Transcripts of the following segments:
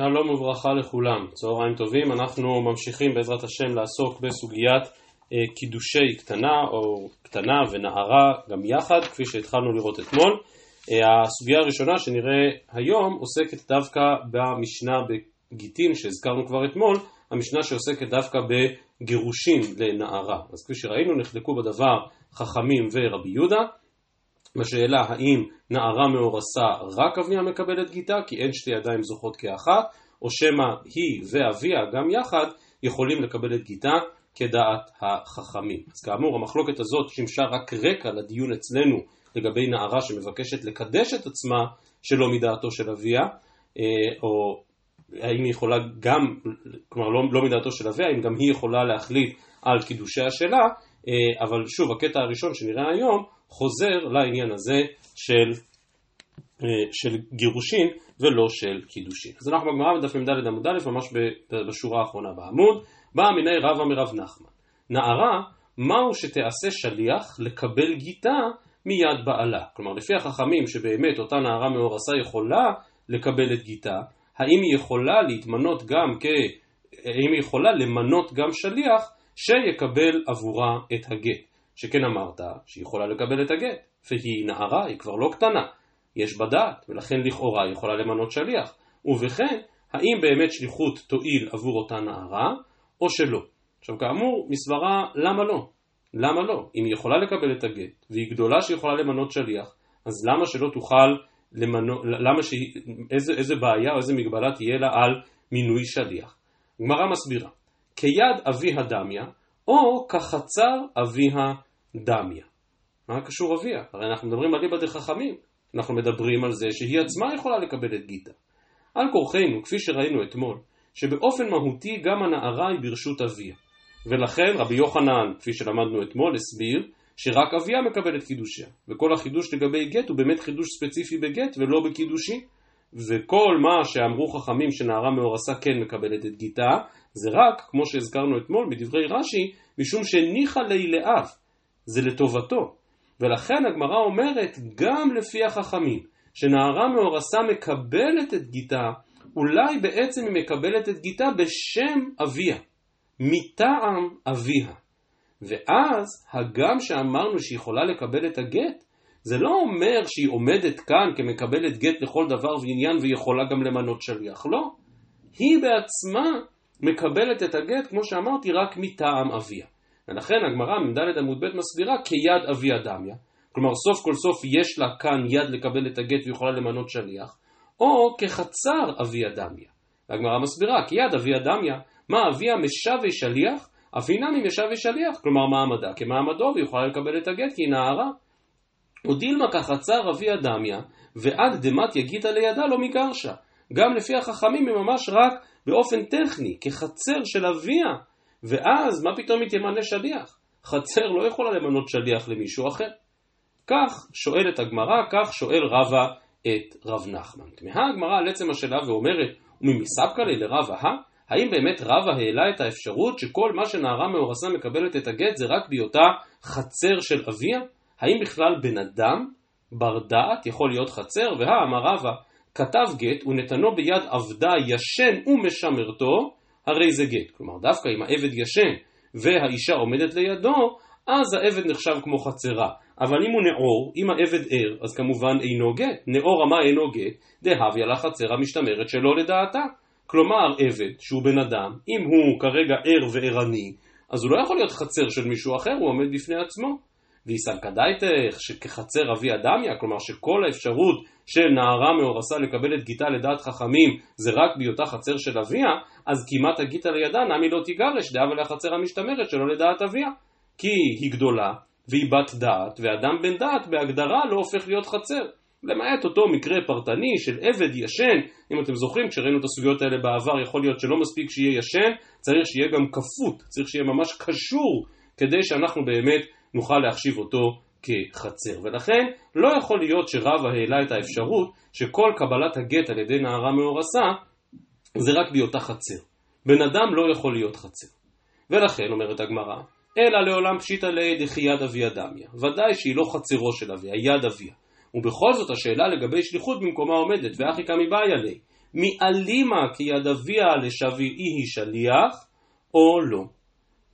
שלום וברכה לכולם, צהריים טובים. אנחנו ממשיכים בעזרת השם לעסוק בסוגיית קידושי קטנה או קטנה ונערה גם יחד, כפי שהתחלנו לראות אתמול. הסוגיה הראשונה שנראה היום עוסקת דווקא במשנה בגיטין שהזכרנו כבר אתמול, המשנה שעוסקת דווקא בגירושים לנערה. אז כפי שראינו, נחלקו בדבר חכמים ורבי יהודה בשאלה האם נערה מאורסה רק אביה מקבלת גיטה, כי אין שתי ידיים זוכות כאחת, או שמה היא ואביה גם יחד יכולים לקבל את גיטה כדעת החכמים. אז כאמור, המחלוקת הזאת שימשה רק רקע לדיון אצלנו לגבי נערה שמבקשת לקדש את עצמה שלא מדעתו של אביה, או האם היא יכולה גם, כלומר לא מדעתו של אביה, אם גם היא יכולה להחליט על קידושיה שלה. אבל שוב, הקטע הראשון שנראה היום חוזר לעניין הזה של גירושין ולא של קידושין. אז אנחנו בגמרא בדף מד עמוד א', ממש בשורה האחרונה בעמוד, באה מיני רבא מרב נחמן. נערה, מהו שתעשה שליח לקבל גיטה מיד בעלה? כלומר, לפי החכמים שבאמת אותה נערה מאורסה יכולה לקבל את גיטה, האם היא יכולה להתמנות גם האם היא יכולה למנות גם שליח שיקבל עבורה את הגט? שכן אמרת שהיא יכולה לקבל את הגט, והיא נערה, היא כבר לא קטנה, יש בה דעת, ולכן לכאורה היא יכולה למנות שליח. ובכן, האם באמת שליחות תועיל עבור אותה נערה, או שלא? עכשיו כאמור, מסברה למה לא? למה לא? אם היא יכולה לקבל את הגט, והיא גדולה שהיא יכולה למנות שליח, אז למה שלא תוכל למנות, איזה בעיה או איזה מגבלה תהיה לה על מינוי שליח? הגמרא מסבירה, כיד אביה דמיה, או כחצר אביה דמיה. מה קשור אביה? הרי אנחנו מדברים על ליבת החכמים. אנחנו מדברים על זה שהיא עצמה יכולה לקבל את גיטה. על כורחנו, כפי שראינו אתמול, שבאופן מהותי גם הנערה היא ברשות אביה. ולכן רבי יוחנן, כפי שלמדנו אתמול, הסביר שרק אביה מקבל את קידושיה. וכל החידוש לגבי גט הוא באמת חידוש ספציפי בגט ולא בקידושי. וכל מה שאמרו חכמים שנערה מאורסה כן מקבלת את גיטה, זה רק, כמו שהזכרנו אתמול בדברי רש"י, משום שניחא ליה לאב, זה לטובתו. ולכן הגמרא אומרת, גם לפי החכמים, שנערה מאורסה מקבלת את גיטה, אולי בעצם היא מקבלת את גיטה בשם אביה, מטעם אביה. ואז הגם שאמרנו שהיא יכולה לקבל את הגט, זה לא אומר שהיא עומדת כאן כמקבלת גט לכל דבר ועניין ויכולה גם למנות שליח, לא. היא בעצמה מקבלת את הגט, כמו שאמרתי, רק מטעם אביה. ולכן הגמרא מד עמוד ב' מסבירה, כיד אביה דמיה. כלומר, סוף כל סוף יש לה כאן יד לקבל את הגט ויכולה למנות שליח, או כחצר אביה דמיה. והגמרא מסבירה, כיד אביה דמיה, מה אביה משווה שליח? אבינה ממשווה שליח, כלומר מעמדה כמעמדו, ויכולה לקבל את הגט כי היא נערה. ודילמה כחצר אביה דמיה, ועד דמת יגיטה לידה לא מגרשה. גם לפי החכמים היא ממש רק באופן טכני, כחצר של אביה. ואז מה פתאום היא תמנה שליח? חצר לא יכולה למנות שליח למישהו אחר. כך שואלת הגמרא, כך שואל רבא את רב נחמן. תמהה הגמרא על עצם השאלה ואומרת, וממספקא ליה לרבא, האם באמת רבא העלה את האפשרות שכל מה שנערה מאורסה מקבלת את הגט זה רק בהיותה חצר של אביה? האם בכלל בן אדם בר דעת יכול להיות חצר? והאמר רבא, כתב גט ונתנו ביד עבדה ישן ומשמרתו, הרי זה גט. כלומר, דווקא אם העבד ישן והאישה עומדת לידו, אז העבד נחשב כמו חצרה. אבל אם הוא נאור, אם העבד ער, אז כמובן אינו גט. נאור המה אינו גט, דהביה לחצרה משתמרת שלא לדעתה. כלומר, עבד שהוא בן אדם, אם הוא כרגע ער וערני, אז הוא לא יכול להיות חצר של מישהו אחר, הוא עומד בפני עצמו. ויסלקא דעתך שכחצר אביה דמיה, כלומר שכל האפשרות של נערה מאורסה לקבל את גיטה לדעת חכמים זה רק בהיותה חצר של אביה, אז כמעט הגיטה לידה נמי לא תיגרש, דהבה לחצר המשתמרת שלא לדעת אביה, כי היא גדולה והיא בת דעת, ואדם בן דעת בהגדרה לא הופך להיות חצר, למעט אותו מקרה פרטני של עבד ישן. אם אתם זוכרים, כשראינו את הסוגיות האלה בעבר, יכול להיות שלא מספיק שיהיה ישן, צריך שיהיה גם כפות, צריך שיהיה ממש קשור, כדי שאנחנו באמת נוכל להחשיב אותו כחצר. ולכן לא יכול להיות שרבא העלה את האפשרות שכל קבלת הגט על ידי נערה מאורסה זה רק בהיותה חצר. בן אדם לא יכול להיות חצר. ולכן אומרת הגמרא, אלא לעולם פשיטא ליה דכיד אביה דמיה, ודאי שהיא לא חצרו של אביה, יד אביה. ובכל זאת השאלה לגבי שליחות במקומה עומדת, ואחי קמי באיה ליה, מאלימה כי יד אביה לשביעי היא שליח או לא.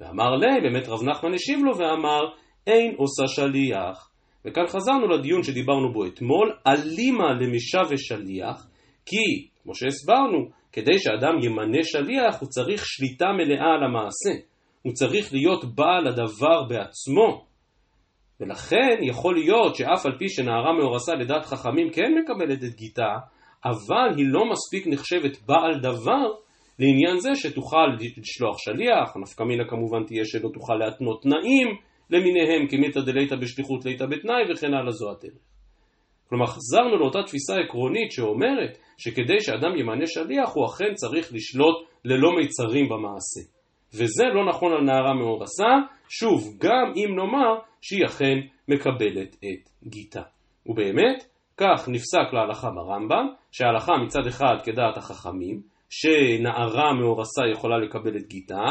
ואמר להם, באמת רב נחמן השיב לו ואמר, אין עושה שליח. וכאן חזרנו לדיון שדיברנו בו אתמול, אלימה למשווה שליח, כי, כמו שהסברנו, כדי שאדם ימנה שליח הוא צריך שליטה מלאה על המעשה. הוא צריך להיות בעל הדבר בעצמו. ולכן יכול להיות שאף על פי שנערה מאורסה לדעת חכמים כן מקבלת את גיטה, אבל היא לא מספיק נחשבת בעל דבר לעניין זה שתוכל לשלוח שליח. נפקא מינה כמובן תהיה שלא תוכל להתנות תנאים למיניהם, כמיתא דלייתא בשליחות לייתא בתנאי וכן הלאה זו הדרך. כלומר, חזרנו לאותה תפיסה עקרונית שאומרת שכדי שאדם ימנה שליח הוא אכן צריך לשלוט ללא מיצרים במעשה. וזה לא נכון על נערה מאורסה, שוב, גם אם נאמר שהיא אכן מקבלת את גיטה. ובאמת, כך נפסק להלכה ברמב"ם, שההלכה מצד אחד כדעת החכמים, שנערה מאורסה יכולה לקבל את גיטה,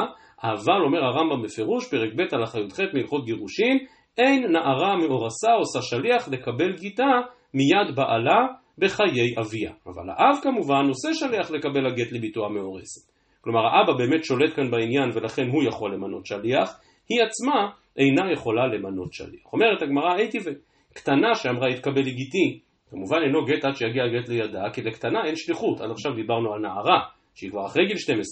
אבל אומר הרמב"ם בפירוש, פרק ב' הלכה י"ח מהלכות גירושין, אין נערה מאורסה עושה שליח לקבל גיטה מיד בעלה בחיי אביה. אבל האב כמובן עושה שליח לקבל הגט לביתו המאורסת. כלומר, האבא באמת שולט כאן בעניין ולכן הוא יכול למנות שליח, היא עצמה אינה יכולה למנות שליח. אומרת הגמרא, הייתי וקטנה שאמרה יתקבל לגיטי, כמובן אינו גט עד שיגיע הגט לידה, כי לקטנה אין שליחות, עד עכשיו דיברנו על נערה, שהיא כבר אחרי גיל 12,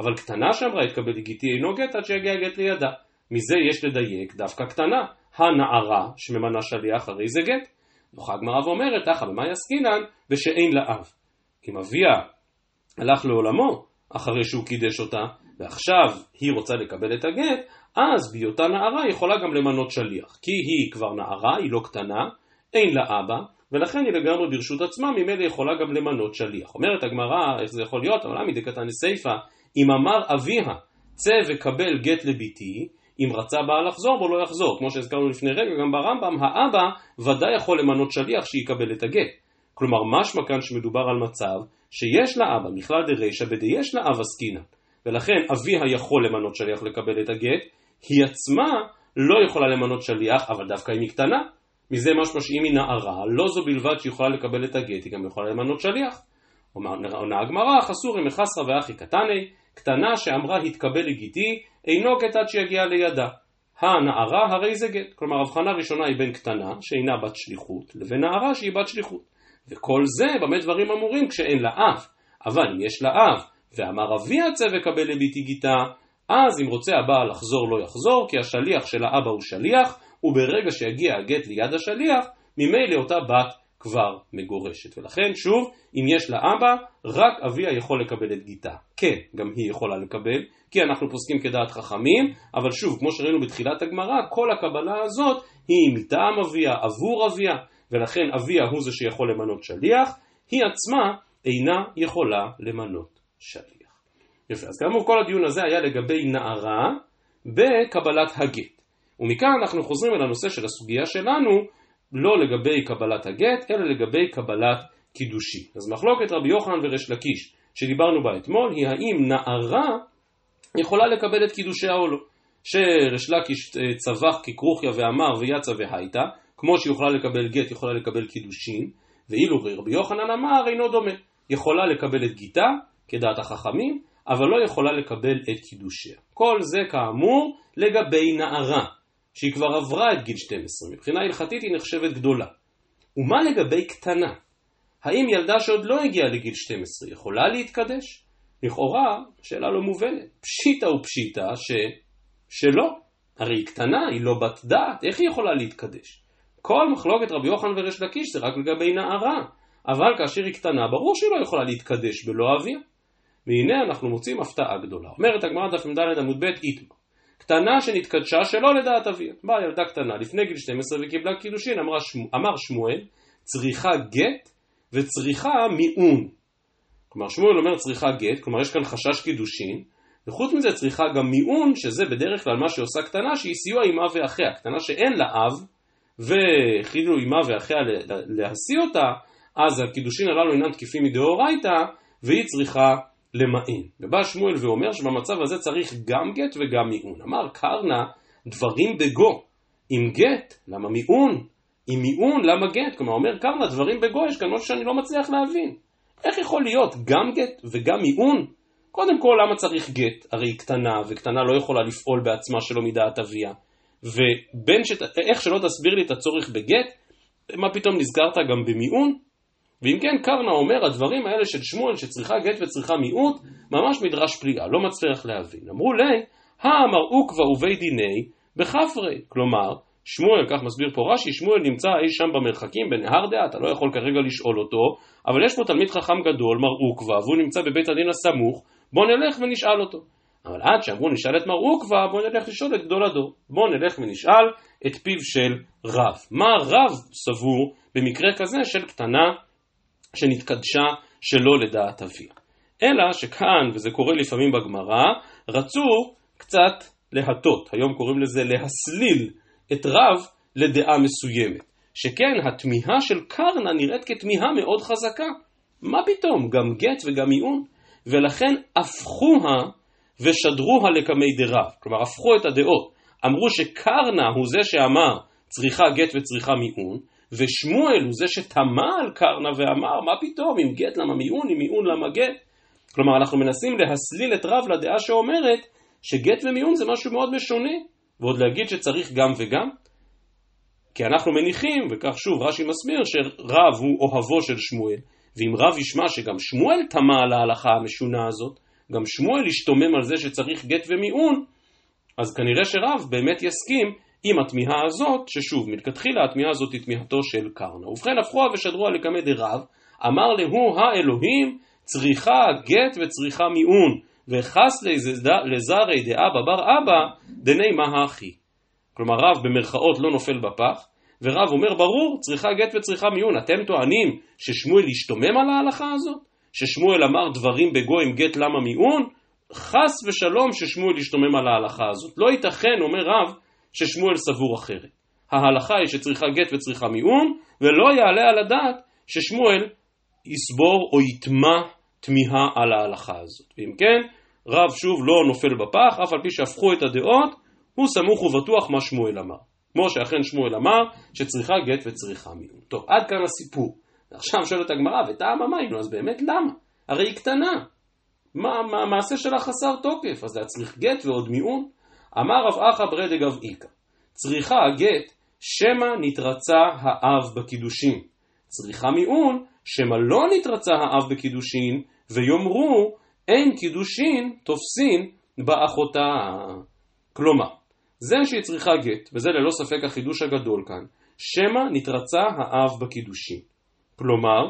אבל קטנה שאמרה יתקבל לגיטי אינו גט עד שיגיע הגט לידה. מזה יש לדייק דווקא קטנה, הנערה שממנה שליח הרי זה גט. דוחה הגמרא ואומרת, אך במה יסקינן ושאין לאב. אם אביה הלך לעולמו, אחרי שהוא קידש אותה, ועכשיו היא רוצה לקבל את הגט, אז בהיותה נערה יכולה גם למנות שליח, כי היא כבר נערה, היא לא קטנה, אין לה אבא, ולכן היא לגמרי ברשות עצמה, ממילא יכולה גם למנות שליח. אומרת הגמרא, איך זה יכול להיות? אבל מדי קטני סיפא, אם אמר אביה, צא וקבל גט לביתי, אם רצה בעל לחזור בו לא יחזור. כמו שהזכרנו לפני רגע, גם ברמב"ם, האבא ודאי יכול למנות שליח שיקבל את הגט. כלומר, משמע כאן שמדובר על מצב שיש לאבא, מכלל דרישא בדייש לאב עסקינן, ולכן אביה יכול למנות שליח לקבל את הגט, היא עצמה לא יכולה למנות שליח, אבל דווקא אם היא קטנה, מזה משמע שאם היא נערה, לא זו בלבד שהיא יכולה לקבל את הגט, היא גם יכולה למנות שליח. עונה הגמרא, חסורי מחסרא ואחי קטני, קטנה שאמרה התקבל לגיטי, אינו גט עד שיגיע לידה. הנערה הרי זה גט, כלומר, הבחנה ראשונה היא בין קטנה, שאינה בת שליחות, לבין נערה שהיא בת שליחות. וכל זה במה דברים אמורים כשאין לה אב, אבל אם יש לה אב, ואמר אביה צא וקבל לביתי גיטה, אז אם רוצה הבעל לחזור לא יחזור, כי השליח של האבא הוא שליח, וברגע שיגיע הגט ליד השליח, ממילא אותה בת כבר מגורשת. ולכן שוב, אם יש לה אבא, רק אביה יכול לקבל את גיטה. כן, גם היא יכולה לקבל, כי אנחנו פוסקים כדעת חכמים, אבל שוב, כמו שראינו בתחילת הגמרא, כל הקבלה הזאת היא מטעם אביה, עבור אביה, ולכן אביה הוא זה שיכול למנות שליח, היא עצמה אינה יכולה למנות שליח. יפה, אז כאמור כל הדיון הזה היה לגבי נערה בקבלת הגט. ומכאן אנחנו חוזרים אל הנושא של הסוגיה שלנו, לא לגבי קבלת הגט, אלא לגבי קבלת קידושי. אז מחלוקת רבי יוחנן וריש לקיש, שדיברנו בה אתמול, היא האם נערה יכולה לקבל את קידושיה או לא. שריש לקיש צבח ככרוכיה ואמר ויצא והייתה, כמו שהיא יכולה לקבל גט, יכולה לקבל קידושין, ואילו רבי יוחנן אמר, אינו דומה. יכולה לקבל את גיטה, כדעת החכמים, אבל לא יכולה לקבל את קידושיה. כל זה כאמור לגבי נערה, שהיא כבר עברה את גיל 12, מבחינה הלכתית היא נחשבת גדולה. ומה לגבי קטנה? האם ילדה שעוד לא הגיעה לגיל 12 יכולה להתקדש? לכאורה, שאלה לא מובנת. פשיטה ופשיטה שלא. הרי היא קטנה, היא לא בת דעת, איך היא יכולה להתקדש? כל מחלוקת רבי יוחנן וריש לקיש זה רק לגבי נערה, אבל כאשר היא קטנה ברור שהיא לא יכולה להתקדש בלא אביה. והנה אנחנו מוצאים הפתעה גדולה. אומרת הגמרא דף מד עמוד ב' איתמה, קטנה שנתקדשה שלא לדעת אביה. באה ילדה קטנה לפני גיל 12 וקיבלה קידושין, אמר שמואל צריכה גט וצריכה מיעון. כלומר שמואל אומר צריכה גט, כלומר יש כאן חשש קידושין, וחוץ מזה צריכה גם מיעון, שזה בדרך כלל מה שעושה קטנה שהיא סיוע אימה ואחיה. קטנה שאין לה אב והחילו אימה ואחיה להשיא אותה, אז הקידושין הללו אינם תקיפים מדאורייתא, והיא צריכה למעין. ובא שמואל ואומר שבמצב הזה צריך גם גט וגם מיעון. אמר קרנה, דברים בגו, עם גט, למה מיעון? עם מיעון, למה גט? כלומר, אומר קרנה, דברים בגו, יש כאן משהו שאני לא מצליח להבין. איך יכול להיות גם גט וגם מיעון? קודם כל, למה צריך גט? הרי היא קטנה, וקטנה לא יכולה לפעול בעצמה שלא מדעת אביה. ואיך שלא תסביר לי את הצורך בגט, מה פתאום נזכרת גם במיעון? ואם כן, קרנה אומר, הדברים האלה של שמואל שצריכה גט וצריכה מיעוט, ממש מדרש פליאה, לא מצליח להבין. אמרו לי, האמרעוק ואובי דיני בחפרי. כלומר, שמואל, כך מסביר פה רש"י, שמואל נמצא אי שם במרחקים, בנהר דעה, אתה לא יכול כרגע לשאול אותו, אבל יש פה תלמיד חכם גדול, מרעוק בה, והוא נמצא בבית הדין הסמוך, בוא נלך ונשאל אותו. אבל עד שאמרו נשאל את מרעוק בה, בוא נלך לשאול את גדול הדור. בוא נלך ונשאל את פיו של רב. מה רב סבור במקרה כזה של קטנה שנתקדשה שלא לדעת אביה? אלא שכאן, וזה קורה לפעמים בגמרא, רצו קצת להטות. היום קוראים לזה להסליל את רב לדעה מסוימת. שכן התמיהה של קרנה נראית כתמיהה מאוד חזקה. מה פתאום? גם גט וגם מיעון. ולכן הפכוה ושדרוה לקמי דרב. כלומר, הפכו את הדעות. אמרו שקרנה הוא זה שאמר צריכה גט וצריכה מיעון, ושמואל הוא זה שתמה על קרנה ואמר, מה פתאום? אם גט למה מיעון, אם מיעון למה גט? כלומר, אנחנו מנסים להסליל את רב לדעה שאומרת שגט ומיעון זה משהו מאוד משונה. ועוד להגיד שצריך גם וגם, כי אנחנו מניחים, וכך שוב רש"י מסביר, שרב הוא אוהבו של שמואל, ואם רב ישמע שגם שמואל תמה על ההלכה המשונה הזאת, גם שמואל ישתומם על זה שצריך גט ומיעון, אז כנראה שרב באמת יסכים עם התמיהה הזאת, ששוב, מתכתחילה התמיהה הזאת היא תמיהתו של קרנה. ובכן, הפכוה ושדרוה לקמי דרב, אמר להו האלוהים, צריכה גט וצריכה מיעון, וחס לזרי דעה בבר אבא, דני מה האחי. כלומר, רב במרכאות לא נופל בפח, ורב אומר, ברור, צריכה גט וצריכה מיון. אתם טוענים ששמואל ישתומם על ההלכה הזאת? ששמואל אמר דברים בגו עם גט למה מיון? חס ושלום ששמואל ישתומם על ההלכה הזאת. לא ייתכן, אומר רב, ששמואל סבור אחרת. ההלכה היא שצריכה גט וצריכה מיון, ולא יעלה על הדעת ששמואל יסבור או יתמה תמיהה על ההלכה הזאת. ואם כן, רב שוב לא נופל בפח, אף על פי שהפכו את הדעות, הוא סמוך ובטוח מה שמואל אמר. כמו שאכן שמואל אמר שצריכה גט וצריכה מיעון. טוב, עד כאן הסיפור. עכשיו שואלת הגמרא, וטעם המים, אז באמת למה? הרי היא קטנה. מה המעשה שלה חסר תוקף? אז להצריך גט ועוד מיעון? אמר רב אחא ברי דגב איקא, צריכה הגט, שמה נתרצה האב בקידושין. צריכה מיעון, שמה לא נתרצה האב בקידושין, ויאמרו, אין קידושין תופסין באחותה. כלומר, זה שהיא צריכה גט, וזה ללא ספק החידוש הגדול כאן, שמה נתרצה האב בקידושין. כלומר,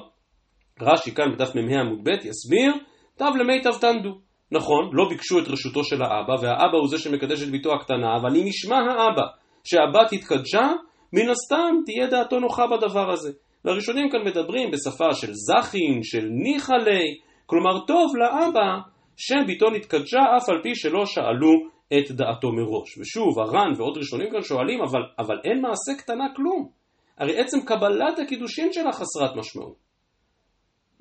רש"י כאן בדף מ"ה עמוד ב' יסביר, תב למי תב תנדו. נכון, לא ביקשו את רשותו של האבא, והאבא הוא זה שמקדש את ביתו הקטנה, אבל אם ישמע האבא שהבת התקדשה, מן הסתם תהיה דעתו נוחה בדבר הזה. והראשונים כאן מדברים בשפה של זכין, של ניחלי, כלומר טוב לאבא שביתו נתקדשה אף על פי שלא שאלו את דעתו מראש. ושוב, הר"ן ועוד ראשונים כאן שואלים, אבל אין מעשה קטנה כלום. הרי עצם קבלת הקידושין שלה חסרת משמעות.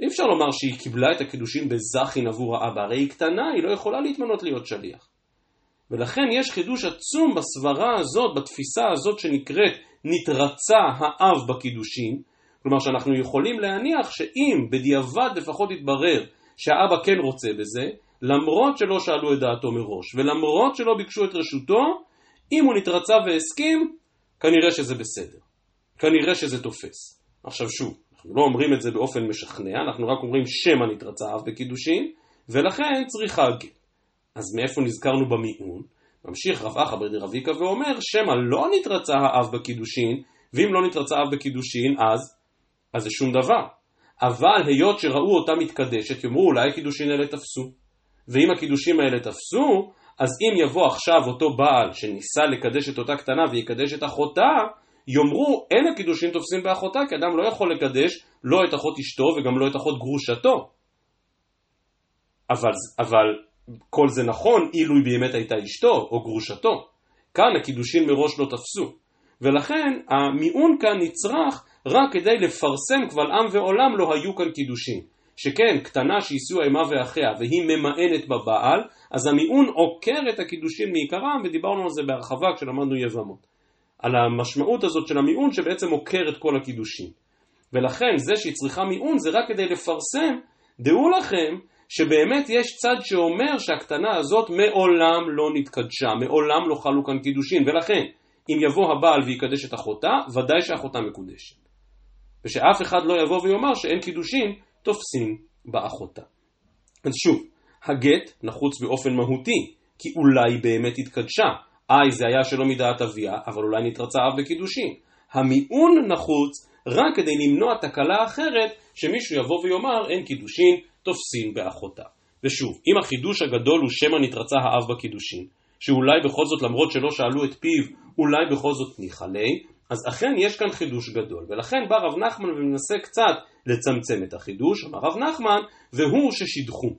אי אפשר לומר שהיא קיבלה את הקידושין בזכין עבור האבא, הרי היא קטנה, היא לא יכולה להתמנות להיות שליח. ולכן יש חידוש עצום בסברה הזאת, בתפיסה הזאת שנקראת נתרצה האב בקידושין, כלומר שאנחנו יכולים להניח שאם בדיעבד לפחות יתברר שהאבא כן רוצה בזה, למרות שלא שאלו את דעתו מראש, ולמרות שלא ביקשו את רשותו, אם הוא נתרצה והסכים, כנראה שזה בסדר. כנראה שזה תופס. עכשיו שוב, אנחנו לא אומרים את זה באופן משכנע, אנחנו רק אומרים שמה נתרצה אב בקידושין, ולכן צריכה גט. אז מאיפה נזכרנו במיעון? ממשיך רב אחא ברי דרב איקא ואומר, שמה לא נתרצה האב בקידושין, ואם לא נתרצה האב בקידושין, אז זה שום דבר. אבל היות שראו אותה מתקדשת, יאמרו אולי הקידושים האלה תפסו. ואם הקידושים האלה תפסו, אז אם יבוא עכשיו אותו בעל שניסה לקדש את אותה קטנה ויקדש את אחותה, יאמרו אין הקידושים תופסים באחותה, כי אדם לא יכול לקדש לא את אחות אשתו וגם לא את אחות גרושתו. אבל כל זה נכון אילו היא באמת הייתה אשתו או גרושתו. כאן הקידושים מראש לא תפסו. ולכן המיעון כאן נצרך רק כדי לפרסם קבל עם ועולם לא היו כאן קידושין. שכן קטנה שיישאו אימה ואחיה והיא ממאנת בבעל, אז המיעון עוקר את הקידושין מעיקרם, ודיברנו על זה בהרחבה כשלמדנו יבמות. על המשמעות הזאת של המיעון שבעצם עוקר את כל הקידושין. ולכן זה שהיא צריכה מיעון זה רק כדי לפרסם דעו לכם שבאמת יש צד שאומר שהקטנה הזאת מעולם לא נתקדשה, מעולם לא חלו כאן קידושין, ולכן אם יבוא הבעל ויקדש את אחותה, ודאי שאחותה מקודשת. ושאף אחד לא יבוא ויאמר שאין קידושין תופסים באחותה. אז שוב, הגט נחוץ באופן מהותי, כי אולי באמת התקדשה. זה היה שלא מדעת אביה, אבל אולי נתרצה אב בקידושין. המיעון נחוץ רק כדי למנוע תקלה אחרת, שמישהו יבוא ויאמר אין קידושין תופסים באחותה. ושוב, אם החידוש הגדול הוא שמה נתרצה האב בקידושין, שאולי בכל זאת למרות שלא שאלו את פיו, אולי בכל זאת ניחלי, אז אכן יש כאן חידוש גדול. ולכן בא רב נחמן ומנסה קצת לצמצם את החידוש, אמר רב נחמן, והוא ששידחו.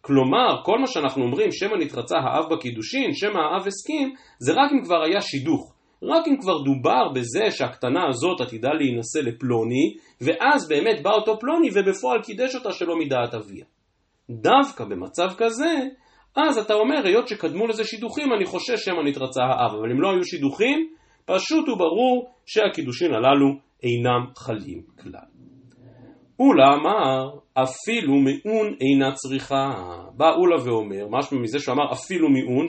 כלומר, כל מה שאנחנו אומרים, שמה נתרצה האב בקידושין, שמה האב הסכים, זה רק אם כבר היה שידוך. רק אם כבר דובר בזה שהקטנה הזאת עתידה להינסה לפלוני, ואז באמת בא אותו פלוני ובפועל קידש אותה שלא מדעת אביה. דווקא במצב כזה, אז אתה אומר, היות שקדמו לזה שידוכים, אני חושש שמה נתרצה האב, אבל אם לא היו שידוכים, פשוט וברור שהקידושין הללו אינם חלים כלל. אולה אמר, אפילו מיעון אינה צריכה. בא אולה ואומר, משהו מזה שהוא אמר, אפילו מיעון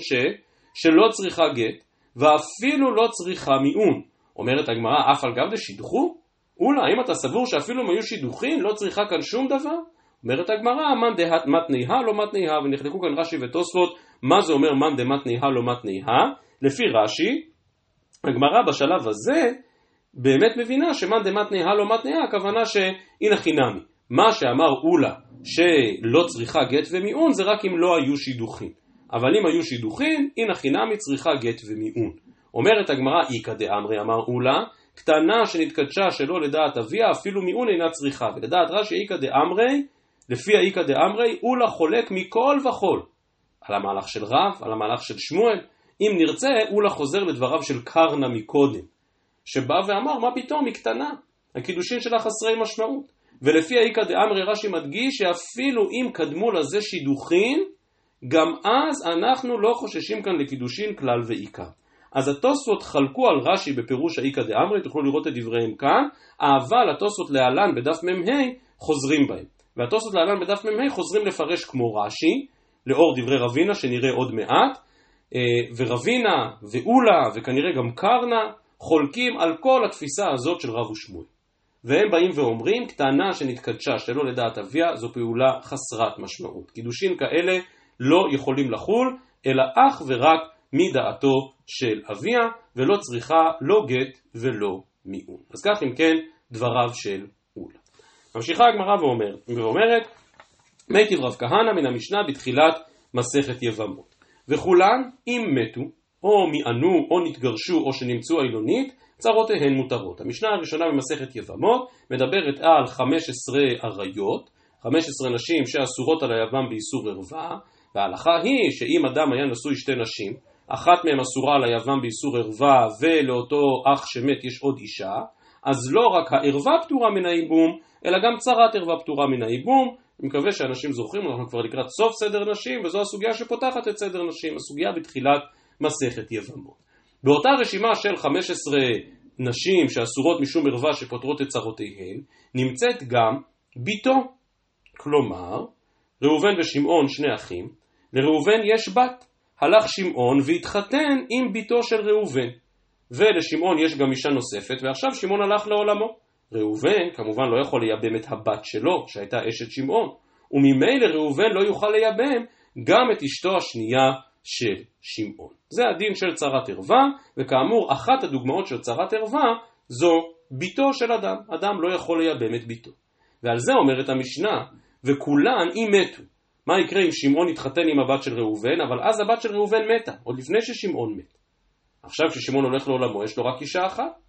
שלא צריכה גט, ואפילו לא צריכה מיעון. אומרת הגמרא, אף על גב דשידחו? אולה, האם אתה סבור שאפילו אם היו שידוכים, לא צריכה כאן שום דבר? אומרת הגמרא, מאן דמתניה לא מתניה, ונחלקו כאן רש"י ותוספות, מה זה אומר מאן דמתניה לא מתניה? לפי רש"י, הגמרא בשלב הזה באמת מבינה שמאן דמתניה לא מתניה, הכוונה שאין חינמי. מה שאמר אולה שלא צריכה גט ומיעון זה רק אם לא היו שידוכים. אבל אם היו שידוכים, אין חינמי צריכה גט ומיעון. אומרת הגמרא, איקא דאמרי, אמר אולה, קטנה שנתקדשה שלא לדעת אביה, אפילו מיעון אינה צריכה. ולדעת רש"י איקא דאמרי, לפי האיקא דאמרי, אולה חולק מכל וכל. על המהלך של רב, על המהלך של שמואל. אם נרצה, אולה חוזר לדבריו של קרנה מקודם, שבא ואמר, מה פתאום, היא קטנה. הקידושין שלה חסרי משמעות. ולפי האיקא דאמרי רש"י מדגיש שאפילו אם קדמו לזה שידוכין, גם אז אנחנו לא חוששים כאן לקידושין כלל ועיקר. אז התוספות חלקו על רש"י בפירוש האיקא דאמרי, תוכלו לראות את דבריהם כאן, אבל התוספות להלן בדף מ"ה חוזרים בהם. והתוספות להלן בדף מ"ה חוזרים לפרש כמו רש"י, לאור דברי רבינה שנראה עוד מעט, ורבינה ואולה וכנראה גם קרנה חולקים על כל התפיסה הזאת של רב ושמואל. והם באים ואומרים, קטנה שנתקדשה שלא לדעת אביה זו פעולה חסרת משמעות. קידושין כאלה לא יכולים לחול, אלא אך ורק מדעתו של אביה, ולא צריכה לא גט ולא מיעון. אז כך אם כן דבריו של אולה. ממשיכה הגמרא ואומרת, מי כתיב רב כהנא מן המשנה בתחילת מסכת יבמות. וכולן, אם מתו, או מיענו, או נתגרשו, או שנמצאו עילונית, צרותיהן מותרות. המשנה הראשונה במסכת יבמות מדברת על 15 עריות, 15 נשים שאסורות על היבם באיסור ערווה, וההלכה היא שאם אדם היה נשוי שתי נשים, אחת מהן אסורה על היבם באיסור ערווה, ולאותו אח שמת יש עוד אישה, אז לא רק הערווה פטורה מן הייבום, אלא גם צרת ערווה פטורה מן הייבום. אני מקווה שאנשים זוכרים, אנחנו כבר לקראת סוף סדר נשים, וזו הסוגיה שפותחת את סדר נשים, הסוגיה בתחילת מסכת יבמות. באותה רשימה של 15 נשים שאסורות משום ערווה שפותרות את צרותיהן, נמצאת גם ביתו. כלומר, ראובן ושמעון שני אחים, לראובן יש בת, הלך שמעון והתחתן עם ביתו של ראובן, ולשמעון יש גם אישה נוספת, ועכשיו שמעון הלך לעולמו. ראובן כמובן לא יכול לייבם את הבת שלו שהייתה אשת שמעון, וממילא ראובן לא יוכל לייבם גם את אשתו השנייה של שמעון. זה הדין של צרת ערווה, וכאמור אחת הדוגמאות של צרת ערווה זו ביתו של אדם. אדם לא יכול לייבם את ביתו, ועל זה אומרת המשנה, וכולן אם מתו. מה יקרה אם שמעון יתחתן עם הבת של ראובן, אבל אז הבת של ראובן מתה עוד לפני ששמעון מת. עכשיו כששמעון הולך לעולמו יש לו רק אישה אחת,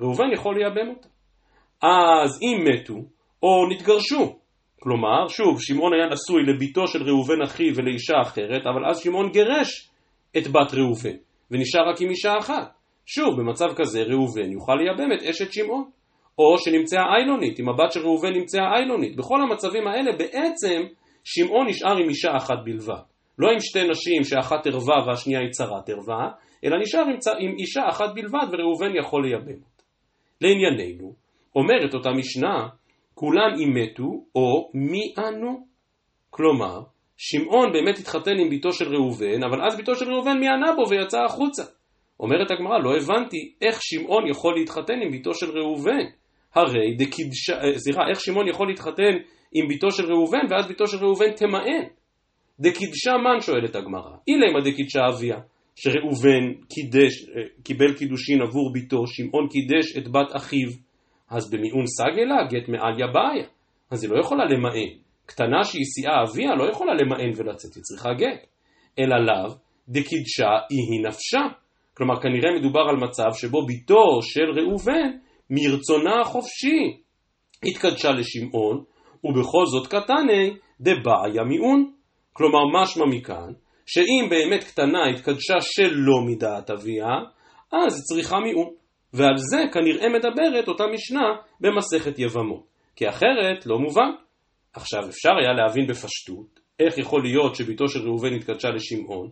ראובן יכול לייבם אותה. אז אם מתו או נתגרשו, כלומר שוב שמעון היה נשוי לביתו של ראובן אחי ולאישה אחרת, אבל אז שמעון גרש את בת ראובן ונשאר רק עם אישה אחת, שוב במצב כזה ראובן יוכל לייבם את אשת שמעון, או שנמצאה איילונית, אם הבת של ראובן נמצאה איילונית. בכל המצבים האלה בעצם שמעון נשאר עם אישה אחת בלבד, לא עם שתי נשים שאחת ערווה והשנייה היא צרת ערווה, אלא נשאר עם אישה אחת בלבד וראובן יכול לייבם אותה. לענייננו, אומרת אותה משנה, כולם ימתו או מי אנו? כלומר, שמעון באמת התחתן עם ביתו של ראובן, אבל אז ביתו של ראובן מיענה בו ויצא החוצה. אומרת הגמרא, לא הבנתי איך שמעון יכול להתחתן עם ביתו של ראובן. הרי איך שמעון יכול להתחתן עם ביתו של ראובן, ואז ביתו של ראובן תמאן. דקידשה מן, שואלת הגמרא. אילמה דקידשה אביה, שראובן קיבל קידושין עבור ביתו, שמעון קידש את בת אחיו, אז במיעון סגלה גט מעליה בעיה. אז היא לא יכולה למאן. קטנה שהיא שיאה אביה לא יכולה למאן ולצאת, היא צריכה גט. אלא לאו, דקידשה היא נפשה. כלומר, כנראה מדובר על מצב שבו ביתו של ראובן מרצונה החופשי התקדשה לשמעון, ובכל זאת קטני דבעיה מיעון. כלומר, משמע מכאן, שאם באמת קטנה התקדשה שלא מדעת אביה, אז היא צריכה מיעון. ועל זה כנראה מדברת אותה משנה במסכת יבמות, כי אחרת לא מובן. עכשיו, אפשר היה להבין בפשטות איך יכול להיות שביתו של ראובן התקדשה לשמעון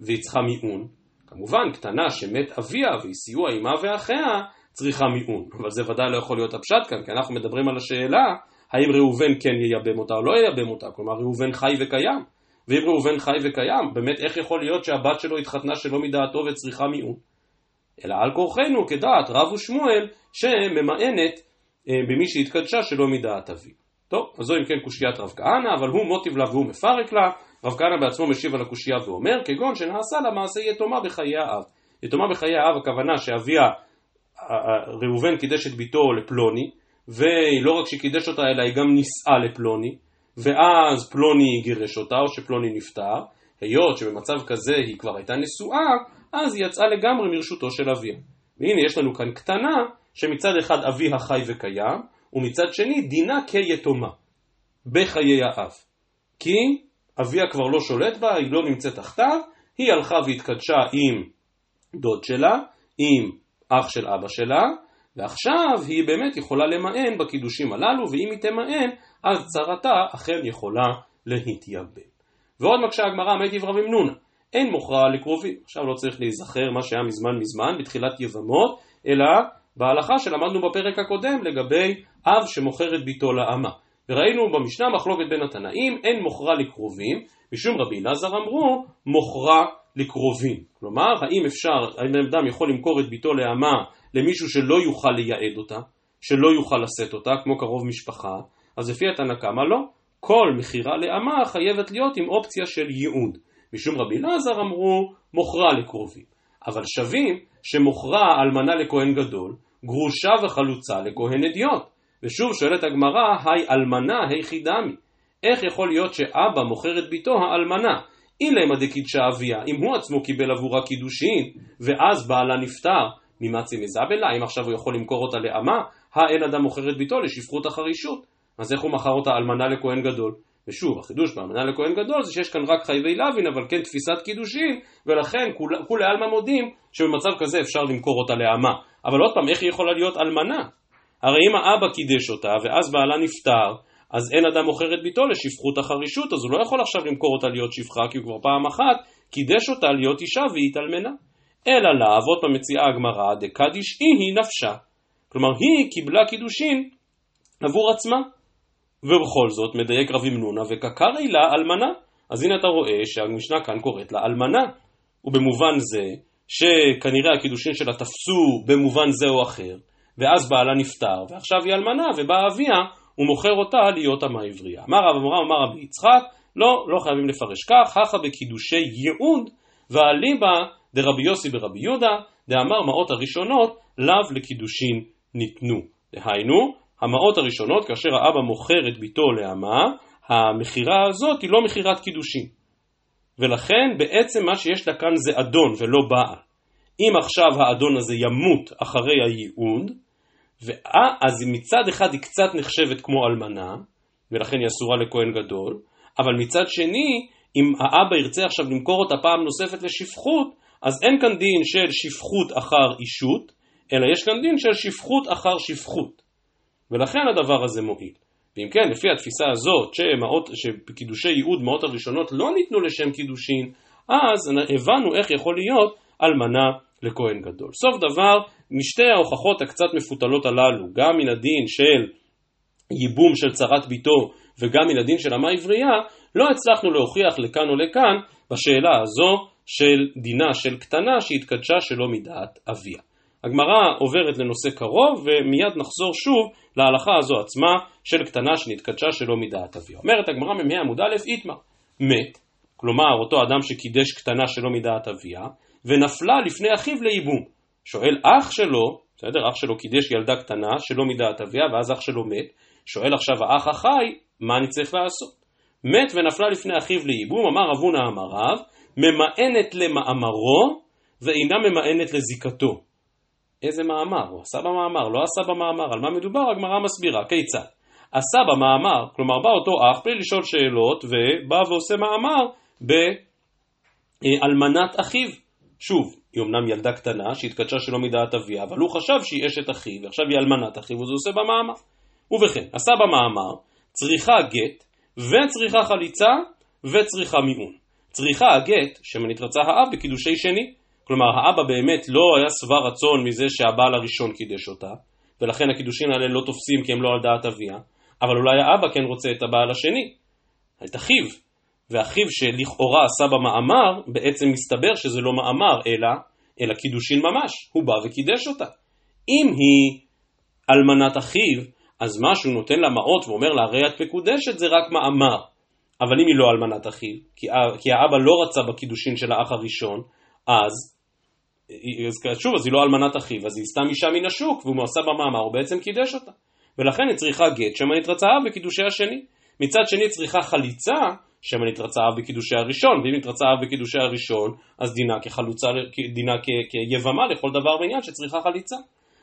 והיא צריכה מיעון. כמובן, קטנה שמת אביה והיא סיוע אימה ואחיה צריכה מיעון, אבל זה ודאי לא יכול להיות הפשט כאן, כי אנחנו מדברים על השאלה האם ראובן כן ייבם אותה או לא ייבם אותה. כלומר, ראובן חי וקיים, ואם ראובן חי וקיים, באמת איך יכול להיות שהבת שלו התחתנה שלא מדעתו וצריכה מיעון? אלא על כורחנו כדעת רב ושמואל שממאנת במי שהתקדשה שלא מדעת אביו. טוב, אז זו אם כן קושיית רב כהנא, אבל הוא מוטיב לה והוא מפרק לה. רב כהנא בעצמו משיב על הקושייה ואומר, כגון שנעשה לה מעשה יתומה בחיי האב. יתומה בחיי האב, הכוונה שאביה ראובן קידש את ביתו לפלוני, ולא רק שקידש אותה אלא היא גם נישאה לפלוני, ואז פלוני גירש אותה או שפלוני נפטר. היות שבמצב כזה היא כבר הייתה נשואה, אז היא יצאה לגמרי מרשותו של אביה. והנה יש לנו כאן קטנה שמצד אחד אביה חי וקיים, ומצד שני דינה כיתומה בחיי האב, כי אביה כבר לא שולט בה, היא לא נמצאת תחתיו, היא הלכה והתקדשה עם דוד שלה, עם אח של אבא שלה, ועכשיו היא באמת יכולה למען בקידושים הללו, ואם היא תמען, אז צרתה אכן יכולה להתייבם. ועוד מקשה הגמרא, מייטיב רב עם נונה, אין מוכרה לקרובים. עכשיו לא צריך להיזכר מה שהיה מזמן בתחילת יבמות, אלא בהלכה שלמדנו בפרק הקודם לגבי אב שמוכר את ביתו לאמה. וראינו במשנה מחלוקת בין התנאים, אין מוכרה לקרובים, משום רבי אלעזר אמרו מוכרה לקרובים. כלומר, האם אדם יכול למכור את ביתו לאמה למישהו שלא יוכל לייעד אותה, שלא יוכל לשאת אותה, כמו קרוב משפחה? אז לפי התנא קמא לא, כל מחירה לאמה חייבת להיות עם אופציה של ייעוד. משום רבי אלעזר אמרו מוכרה לקרובים. אבל שווים שמוכרה אלמנה לכהן גדול, גרושה וחלוצה לכהן הדיוט. ושוב שואלת הגמרא, היי אלמנה היכי דמי, איך יכול להיות שאבא מוכר את ביתו האלמנה? אילמה דקידשה אביה, אם הוא עצמו קיבל עבורה קידושין ואז בעלה נפטר, ממצי מזבלה, אם עכשיו הוא יכול למכור אותה לאמה? האין אדם מוכר את ביתו לשפחות החרישות, אז איך הוא מכר אותה אלמנה לכהן גדול? ושוב, החידוש באלמנה לכהן גדול זה שיש כאן רק חייבי לוין, אבל כן תפיסת קידושין, ולכן כולי עלמא מודים שבמצב כזה אפשר למכור אותה לאמה. אבל עוד פעם, איך היא יכולה להיות אלמנה? הרי אם האבא קידש אותה ואז בעלה נפטר, אז אין אדם מוכר את ביתו לשפחות החרישות, אז הוא לא יכול עכשיו למכור אותה להיות שפחה, כי הוא כבר פעם אחת קידש אותה להיות אישה והיא התאלמנה. אלא לעבוד במציאה הגמרא, דקדיש היא נפשה, כלומר היא קיבלה קידושין עבור עצמה. ובכל זאת מדייק רבי מנונה, וקקר היא לה אלמנה. אז הנה אתה רואה שהמשנה כאן קוראת לה אלמנה, ובמובן זה שכנראה הקידושין שלה תפסו במובן זה או אחר, ואז בעלה נפטר, ועכשיו היא אלמנה, ובא אביה, הוא מוכר אותה להיות אמה עברייה. אמר רב אמרה, אמר רבי יצחק, לא חייבים לפרש כך, הכה בקידושי ייעוד, והליבה דרבי יוסי ברבי יהודה, דאמר מאות הראשונות, לאו לקידושין ניתנו. דהיינו, המאות הראשונות, כאשר האבא מוכר את ביתו לאמה, המחירה הזאת היא לא מחירת קידושין. ולכן בעצם מה שיש לה כאן זה אדון ולא בעל. אם עכשיו האדון הזה ימות אחרי הייעוד, אז מצד אחד היא קצת נחשבת כמו אלמנה, ולכן היא אסורה לכהן גדול, אבל מצד שני, אם האבא ירצה עכשיו למכור אותה פעם נוספת לשפחות, אז אין כאן דין של שפחות אחר אישות, אלא יש כאן דין של שפחות אחר שפחות. ולכן הדבר הזה מועיל. ואם כן, לפי התפיסה הזאת, שקידושי ייעוד מאות הראשונות לא ניתנו לשם קידושין, אז הבנו איך יכול להיות אלמנה לכהן גדול. סוף דבר, משתי ההוכחות הקצת מפותלות הללו, גם מן הדין של ייבום של צרת ביתו וגם ילדים של אמה עברייה, לא הצלחנו להוכיח לכאן או לכאן בשאלה הזו של דינה של קטנה שהתקדשה שלא מדעת אביה. הגמרא עוברת לנושא קרוב ומיד נחזור שוב להלכה הזו עצמה של קטנה שנתקדשה שלא מדעת אביה. אומרת הגמרא ממאה עמוד א', איתמה, מת, כלומר אותו אדם שקידש קטנה שלא מדעת אביה, ונפלה לפני אחיו לאיבום. שואל אח שלו, בסדר, אח שלו קידש ילדה קטנה שלא מדעת אביה ואז אח שלו מת, שואל עכשיו האח החי, מה אני צריך לעשות? מת ונפלה לפני אחיו לאיבום, אמר רב הונא אמר רב, ממאנת למאמרו ואינה ממאנת לזיקתו. איזה מאמר? הוא עשה במאמר, לא עשה במאמר, על מה מדובר? הגמרא מסבירה, כיצד? עשה במאמר, כלומר בא אותו אח בלי לשאול שאלות ובא ועושה מאמר באלמנת אחיו. שוב, היא אמנם ילדה קטנה שהתקדשה שלא מדעת אביה, אבל הוא חשב שהיא אשת אחיו ועכשיו היא אלמנת אחיו וזה עושה במאמר. ובכן, עשה במאמר, צריכה גט וצריכה חליצה וצריכה מיעון. צריכה הגט שמנתרצה האב בקידושי שני, כלומר האבא באמת לא היה שבע רצון מזה שהבעל הראשון קידש אותה, ולכן הקידושים האלה לא תופסים כי הם לא על דעת אביה, אבל אולי האבא כן רוצה את הבעל השני, את אחיו, ואחיו שלכאורה עשה במאמר, בעצם מסתבר שזה לא מאמר אלא קידושין ממש, הוא בא וקידש אותה. אם היא אלמנת אחיו, אז מה שהוא נותן לה מעות ואומר לה הרי את מקודשת זה רק מאמר, אבל אם היא לא אלמנת אחיו, כי האבא לא רצה בקידושין של האח הראשון, אז שוב, היא לא אלמנת אחיו, אז היא סתם אישה מן השוק, והוא עשה במאמר, הוא בעצם קידש אותה. ולכן היא צריכה גט, שמה נתרצה אב בקידושי השני. מצד שני היא צריכה חליצה, שמה נתרצה אב בקידושי הראשון, ואם נתרצה אב בקידושי הראשון, אז דינה כחלוצה, דינה כיבמה לכל דבר בעניין שצריכה חליצה.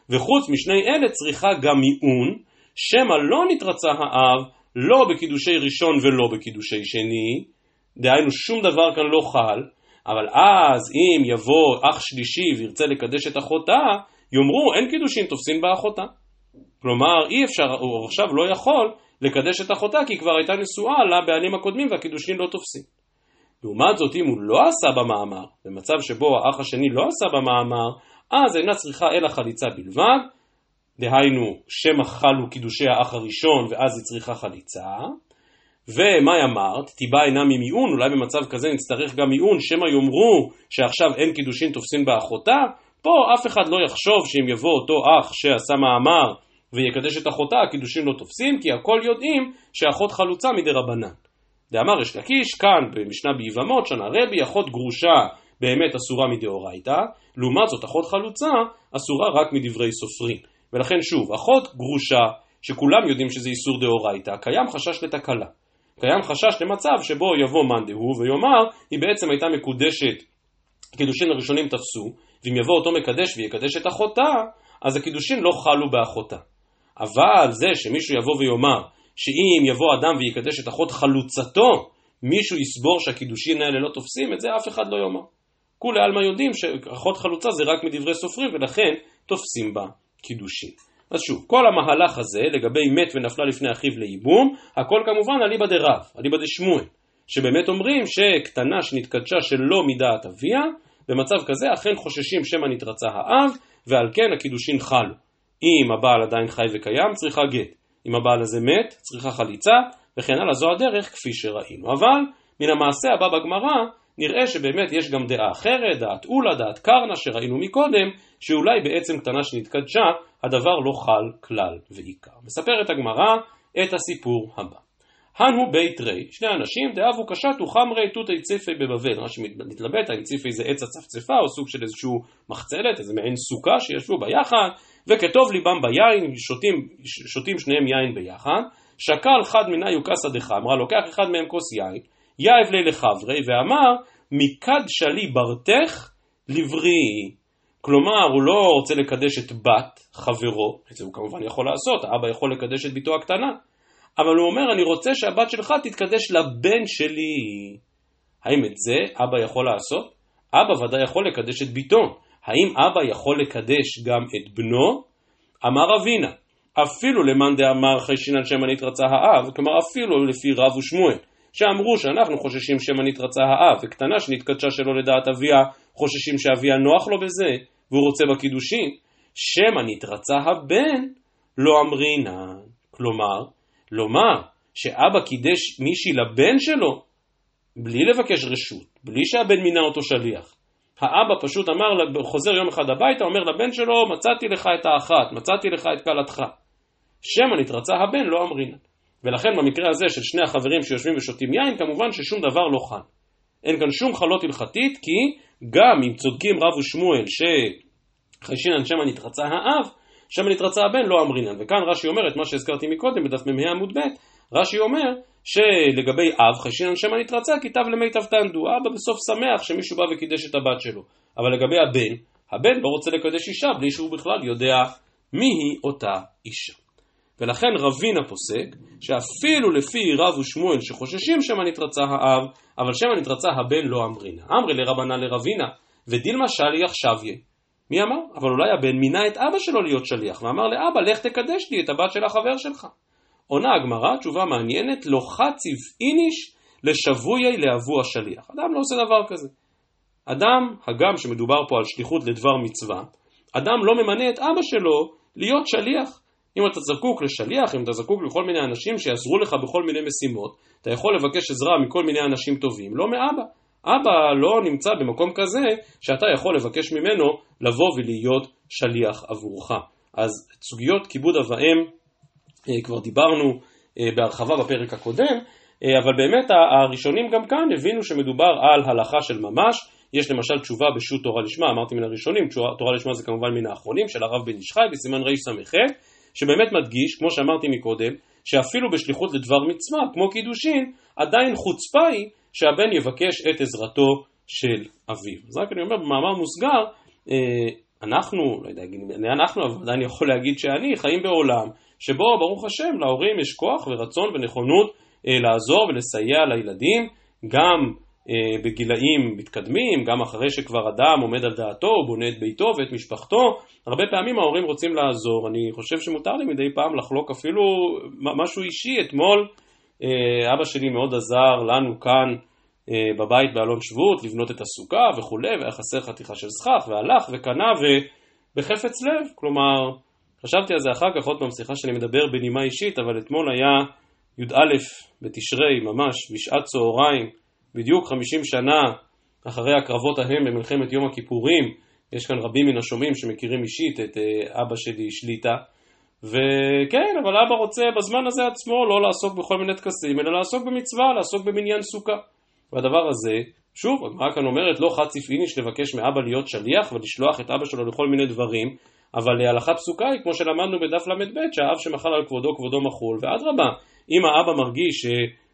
וחוץ משני אלה צריכה גם מיעון, שמה לא נתרצה האב, לא בקידושי ראשון ולא בקידושי שני, דהיינו שום דבר כאן לא חל, אבל אז אם יבוא אח שלישי וירצה לקדש את אחותה, יאמרו אין קידושין תופסים באחותה. כלומר אי אפשר, הוא עכשיו לא יכול לקדש את אחותה כי כבר הייתה נשואה לבעלים הקודמים והקידושין לא תופסים. לעומת זאת אם הוא לא עשה במאמר, במצב שבו האח השני לא עשה במאמר, אז אינה צריכה אלא חליצה בלבד, דהיינו שם חלו קידושי האח הראשון ואז היא צריכה חליצה. ומה אמרת? תיבה אינה ממיעון, אולי במצב כזה נצטרך גם מיעון, שמה יאמרו שעכשיו אין קידושין תופסים באחותה, פה אף אחד לא יחשוב שאם יבוא אותו אח שעשה מאמר ויקדש את אחותה, הקידושין לא תופסים, כי הכל יודעים שאחות חלוצה מדי רבנן. דאמר יש לקיש, כאן במשנה ביבמות, שנה רבי, אחות גרושה באמת אסורה מדאורייתא, לעומת זאת אחות חלוצה אסורה רק מדברי סופרים. ולכן שוב, אחות גרושה שכולם יודעים שזה איסור דאורייתא, קיים חשש לתקלה. קיים חשש למצב שבו יבוא מאן דהוא ויאמר, היא בעצם הייתה מקודשת, הקידושין הראשונים תפסו, ואם יבוא אותו מקדש ויקדש את אחותה, אז הקידושין לא חלו באחותה. אבל זה שמישהו יבוא ויאמר, שאם יבוא אדם ויקדש את אחות חלוצתו, מישהו יסבור שהקידושין האלה לא תופסים, את זה אף אחד לא יאמר. כולי עלמא יודעים שאחות חלוצה זה רק מדברי סופרים, ולכן תופסים בה קידושין. אז שוב, כל המהלך הזה, לגבי מת ונפלה לפני אחיו לאיבום, הכל כמובן אליבא דרב, אליבא דשמואל, שבאמת אומרים שקטנה שנתקדשה שלא מדעת אביה, במצב כזה אכן חוששים שמא נתרצה האב, ועל כן הקידושין חלו. אם הבעל עדיין חי וקיים, צריכה גט. אם הבעל הזה מת, צריכה חליצה, וכן הלאה זו הדרך כפי שראינו. אבל מן המעשה הבא בגמרא, נראה שבאמת יש גם דעה אחרת, דעת אולה, דעת קרנה שראינו מקודם, שאולי בעצם קטנה שנתקדשה, הדבר לא חל כלל ועיקר. מספרת הגמרא את הסיפור הבא. הנו בית רי, שני אנשים, דאבו קשתו חמרי תותי ציפי בבבל, מה שמתלבט, האם ציפי זה עץ הצפצפה או סוג של איזשהו מחצלת, איזה מעין סוכה שישבו ביחד, וכתוב ליבם ביין, שותים שניהם יין ביחד, שקל חד מיני וקסא דחמרא, לוקח אחד מהם כוס יין, יאב לי לחברי ואמר, מקד שלי ברתך לברי. כלומר, הוא לא רוצה לקדש את בת חברו, את זה הוא כמובן יכול לעשות, האבא יכול לקדש את ביתו הקטנה, אבל הוא אומר, אני רוצה שהבת שלך תתקדש לבן שלי. האם את זה אבא יכול לעשות? אבא ודאי יכול לקדש את ביתו. האם אבא יכול לקדש גם את בנו? אמר אבינה, אפילו למאן דאמר חשינן שמא נתרצה האב, כלומר אפילו לפי רב ושמואל, שאמרו שאנחנו חוששים שמא נתרצה האב, וקטנה שנתקדשה שלא לדעת אביה, חוששים שאביה נוח לו בזה, והוא רוצה בקידושין, שמא נתרצה הבן, לא אמרינן. כלומר, לומר שאבא קידש מישהי לבן שלו, בלי לבקש רשות, בלי שהבן מינה אותו שליח. האבא פשוט אמר, חוזר יום אחד הביתה, אומר לבן שלו, מצאתי לך את האחת, מצאתי לך את קלתך. שמא נתרצה הבן, לא אמרינן. ולכן במקרה הזה של שני החברים שיושבים ושותים יין, כמובן ששום דבר לא חן. אין כאן שום חלות הלכתית, כי גם אם צודקים רב ושמואל שחיישינן שמא נתרצה האב, שמא נתרצה הבן, לא אמרינן. וכאן רש"י אומר את מה שהזכרתי מקודם בדף מ"ה עמוד ב', רש"י אומר שלגבי אב, חיישינן שמא נתרצה, כי תב למי תב תענדו, אבא בסוף שמח שמישהו בא וקידש את הבת שלו. אבל לגבי הבן, הבן לא רוצה לקדש אישה בלי שהוא בכלל יודע מי היא אותה אישה. ולכן רבינה פוסק שאפילו לפי רב ושמואל שחוששים שמא נתרצה האב, אבל שמא נתרצה הבן לא אמרינה. אמרי לרבנה לרבינה, ודילמה שליח שוויה. מי אמר? אבל אולי הבן מינה את אבא שלו להיות שליח, ואמר לאבא, לך תקדש לי את הבת של החבר שלך. עונה הגמרא, תשובה מעניינת, לא חציב איניש לשבויי לאבו השליח. אדם לא עושה דבר כזה. אדם, הגם שמדובר פה על שליחות לדבר מצווה, אדם לא ממנה את אבא שלו להיות שליח. אם אתה זקוק לשליח, אם אתה זקוק לכל מיני אנשים שיעזרו לך בכל מיני משימות, אתה יכול לבקש עזרה מכל מיני אנשים טובים, לא מאבא. אבא לא נמצא במקום כזה שאתה יכול לבקש ממנו לבוא ולהיות שליח עבורך. אז סוגיות כיבוד אב ואם, כבר דיברנו בהרחבה בפרק הקודם, אבל באמת הראשונים גם כאן הבינו שמדובר על הלכה של ממש. יש למשל תשובה בשו"ת תורה לשמה, אמרתי מן הראשונים, תורה לשמה זה כמובן מן האחרונים, של הרב בן איש חי בסימן רס"ח, שבאמת מדגיש, כמו שאמרתי מקודם, שאפילו בשליחות לדבר מצווה, כמו קידושין, עדיין חוצפה היא שהבן יבקש את עזרתו של אביו. אז רק אני אומר, במאמר מוסגר, אנחנו, לא יודע, אנחנו, אבל עדיין יכול להגיד שאני, חיים בעולם שבו, ברוך השם, להורים יש כוח ורצון ונכונות לעזור ולסייע לילדים, גם בגילאים מתקדמים, גם אחרי שכבר אדם עומד על דעתו, בונה את ביתו ואת משפחתו. הרבה פעמים ההורים רוצים לעזור. אני חושב שמותר לי מדי פעם לחלוק אפילו משהו אישי. אתמול אבא שלי מאוד עזר לנו כאן בבית באלון שבות לבנות את הסוכה וכו', והיה חסר חתיכה של סכך, והלך וקנה ובחפץ לב. כלומר, חשבתי על זה אחר כך עוד פעם שיחה שאני מדבר בנימה אישית, אבל אתמול היה י"א בתשרי ממש בשעת צהריים, בדיוק 50 שנה אחרי הקרבות ההם במלחמת יום הכיפורים. יש כאן רבים מן השומעים שמכירים אישית את אבא שלי שליטה, וכן, אבל אבא רוצה בזמן הזה עצמו לא לעסוק בכל מיני תקסים, אלא לעסוק במצווה, לעסוק במניין סוכה. והדבר הזה, שוב, הגמרא כאן אומרת, לא חציף איניש לבקש מאבא להיות שליח ולשלוח את אבא שלו לכל מיני דברים, אבל להלכת פסוקה היא כמו שלמדנו בדף למד ב', שהאב שמחל על כבודו, כבודו מחול. ואדרבה, אם האבא מרגיש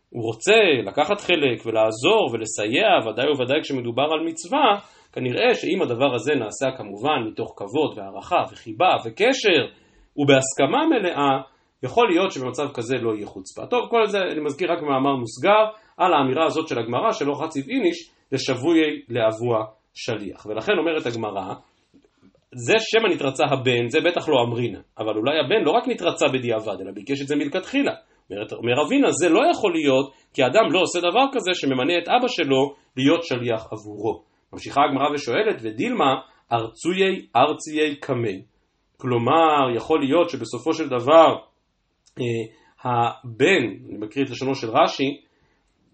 הוא רוצה לקחת חלק ולעזור ולסייע, ודאי וודאי כשמדובר על מצווה, כנראה שאם הדבר הזה נעשה כמובן מתוך כבוד והערכה וחיבה וקשר ובהסכמה מלאה, יכול להיות שבמצב כזה לא יהיה חוצפה. טוב, כל זה אני מזכיר רק מאמר מוסגר על האמירה הזאת של הגמרא, שלא חציב איניש לשבויי לאבוה שליח. ולכן אומרת הגמרא, זה שמא נתרצה הבן, זה בטח לא אמרינן, אבל אולי הבן לא רק נתרצה בדיעבד, אלא ביקש את זה מלכתחילה. אומר רבינה, זה לא יכול להיות, כי האדם לא עושה דבר כזה שממנה את אבא שלו להיות שליח עבורו. ממשיכה הגמרא ושואלת, ודילמה ארצויי ארציי קמי. כלומר, יכול להיות שבסופו של דבר הבן, אני מקריא את לשונו של רש"י,